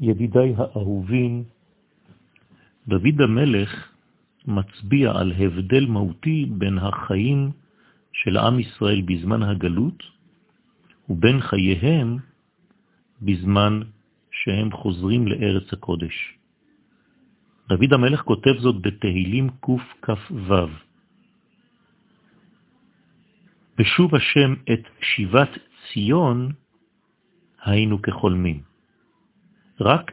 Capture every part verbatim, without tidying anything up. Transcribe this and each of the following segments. ידידיי האהובים, דוד המלך מצביע על הבדל מהותי בין החיים של עם ישראל בזמן הגלות ובין חייהם בזמן שהם חוזרים לארץ הקודש. דוד המלך כותב זאת בתהילים קכ"ו. בשוב השם את שיבת ציון היינו כחולמים. רק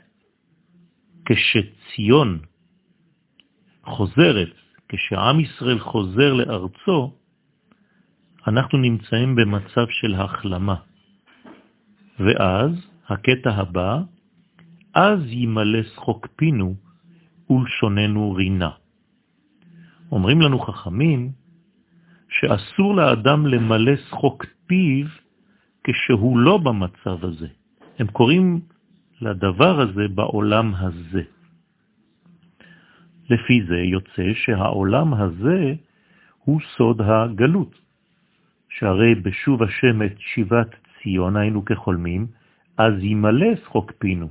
כשציון חוזרת, כשעם ישראל חוזר לארצו, אנחנו נמצאים במצב של החלמה. ואז, הקטע הבא, אז ימלא שחוק פינו ולשוננו רינה. אומרים לנו חכמים שאסור לאדם למלא שחוק פיו כשהוא לא במצב הזה. הם קוראים לדבר הזה בעולם הזה. לפי זה יוצא שהעולם הזה הוא סוד הגלות, שהרי בשוב השם את שיבת ציון היינו כחולמים, אז ימלא שחוק פינו.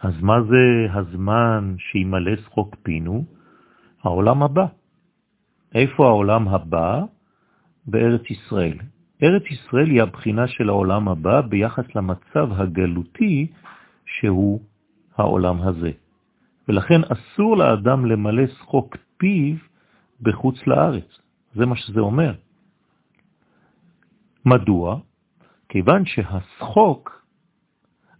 אז מה זה הזמן שימלא שחוק פינו? העולם הבא. איפה העולם הבא? בארץ ישראל. ארץ ישראל היא הבחינה של העולם הבא ביחס למצב הגלותי שהוא העולם הזה. ולכן אסור לאדם למלא שחוק פיו בחוץ לארץ. זה מה שזה אומר. מדוע? כיוון שהשחוק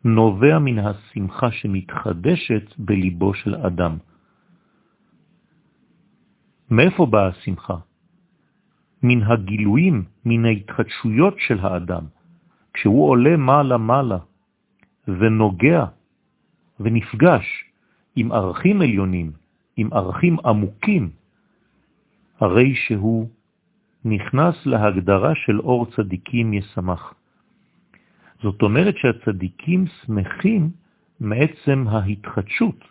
נובע מן השמחה שמתחדשת בליבו של אדם. מאיפה באה השמחה? מן הגילויים, מן ההתחדשויות של האדם. כשהוא עולה מעלה מעלה ונוגע ונפגש עם ערכים עליונים, עם ערכים עמוקים, הרי שהוא נכנס להגדרה של אור צדיקים ישמח. זאת אומרת שהצדיקים שמחים מעצם ההתחדשות,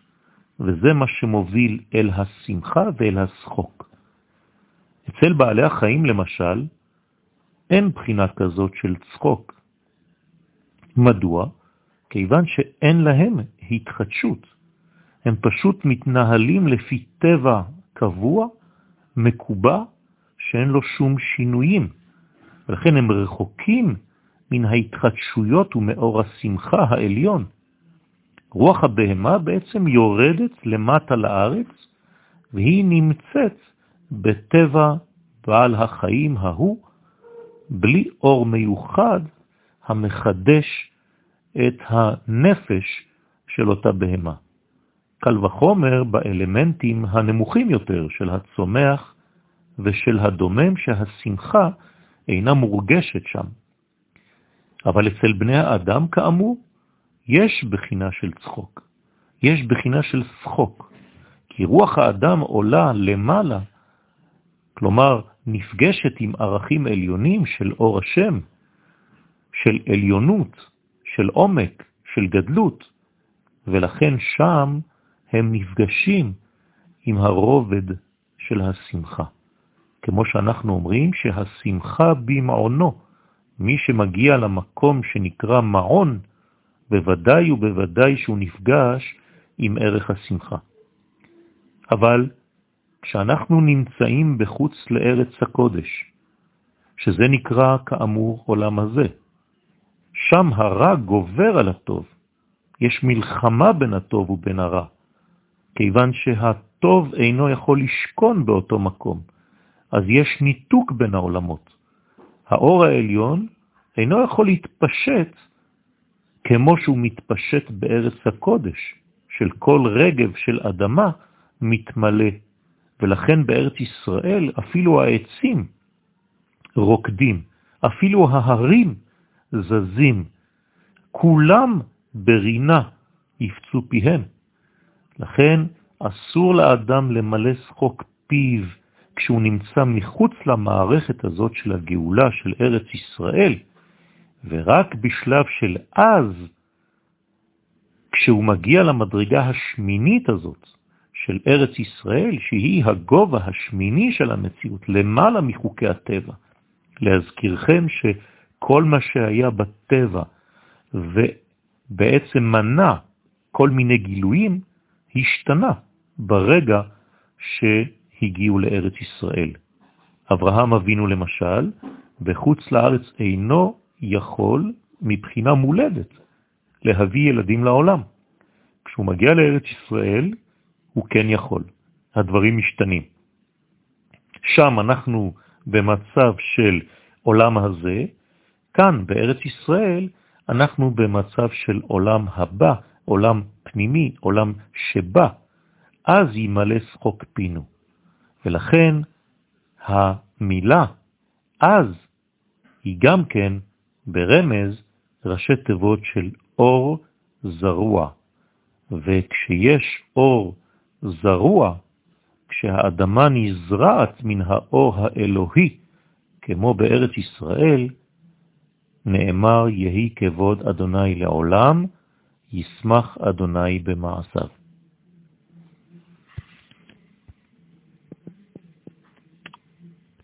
וזה מה שמוביל אל השמחה ואל השחוק. אצל בעלי החיים למשל, אין בחינה כזאת של צחוק. מדוע? כיוון שאין להם התחדשות. הם פשוט מתנהלים לפי טבע קבוע, מקובע, שאין לו שום שינויים. ולכן הם רחוקים מן ההתחדשויות ומאור השמחה העליון. רוח הבהמה בעצם יורדת למטה לארץ, והיא נמצאת בטבע בעל החיים ההוא, בלי אור מיוחד המחדש את הנפש של אותה בהמה. קל וחומר באלמנטים הנמוכים יותר של הצומח ושל הדומם, שהשמחה אינה מורגשת שם. אבל אצל בני האדם כאמור יש בחינה של צחוק, יש בחינה של שחוק, כי רוח האדם עולה למעלה, כלומר נפגשת עם ערכים עליונים של אור השם, של עליונות, של עומק, של גדלות, ולכן שם הם נפגשים עם הרובד של השמחה. כמו שאנחנו אומרים שהשמחה במעונו, מי שמגיע למקום שנקרא מעון, בוודאי ובוודאי שהוא נפגש עם ערך השמחה. אבל כשאנחנו נמצאים בחוץ לארץ הקודש, שזה נקרא כאמור עולם הזה, שם הרע גובר על הטוב, יש מלחמה בין הטוב ובין הרע. כיוון שהטוב אינו יכול לשכון באותו מקום, אז יש ניתוק בין העולמות. האור העליון אינו יכול להתפשט כמו שהוא מתפשט בארץ הקודש, של כל רגב של אדמה מתמלא, ולכן בארץ ישראל אפילו העצים רוקדים, אפילו ההרים זזים, כולם ברינה יפצו פיהם. לכן אסור לאדם למלא שחוק פיו כשהוא נמצא מחוץ למערכת הזאת של הגאולה של ארץ ישראל, ורק בשלב של אז, כשהוא מגיע למדרגה השמינית הזאת של ארץ ישראל, שהיא הגובה השמיני של המציאות, למעלה מחוקי הטבע. להזכירכם שכל מה שהיה בטבע ו בעצם מנה כל מיני גילויים השתנה ברגע שהגיעו לארץ ישראל. אברהם אבינו למשל, בחוץ לארץ אינו יכול מבחינה מולדת להביא ילדים לעולם. כשהוא מגיע לארץ ישראל, הוא כן יכול. הדברים משתנים. שם אנחנו במצב של עולם הזה, כאן בארץ ישראל אנחנו במצב של עולם הבא, עולם פנימי, עולם שבא, אז ימלא שחוק פינו. ולכן המילה אז היא גם כן ברמז ראשי תיבות של אור זרוע. וכשיש אור זרוע, כשהאדמה נזרעת מן האור האלוהי, כמו בארץ ישראל, נאמר יהי כבוד אדוני לעולם, ישמח אדוני במעשיו.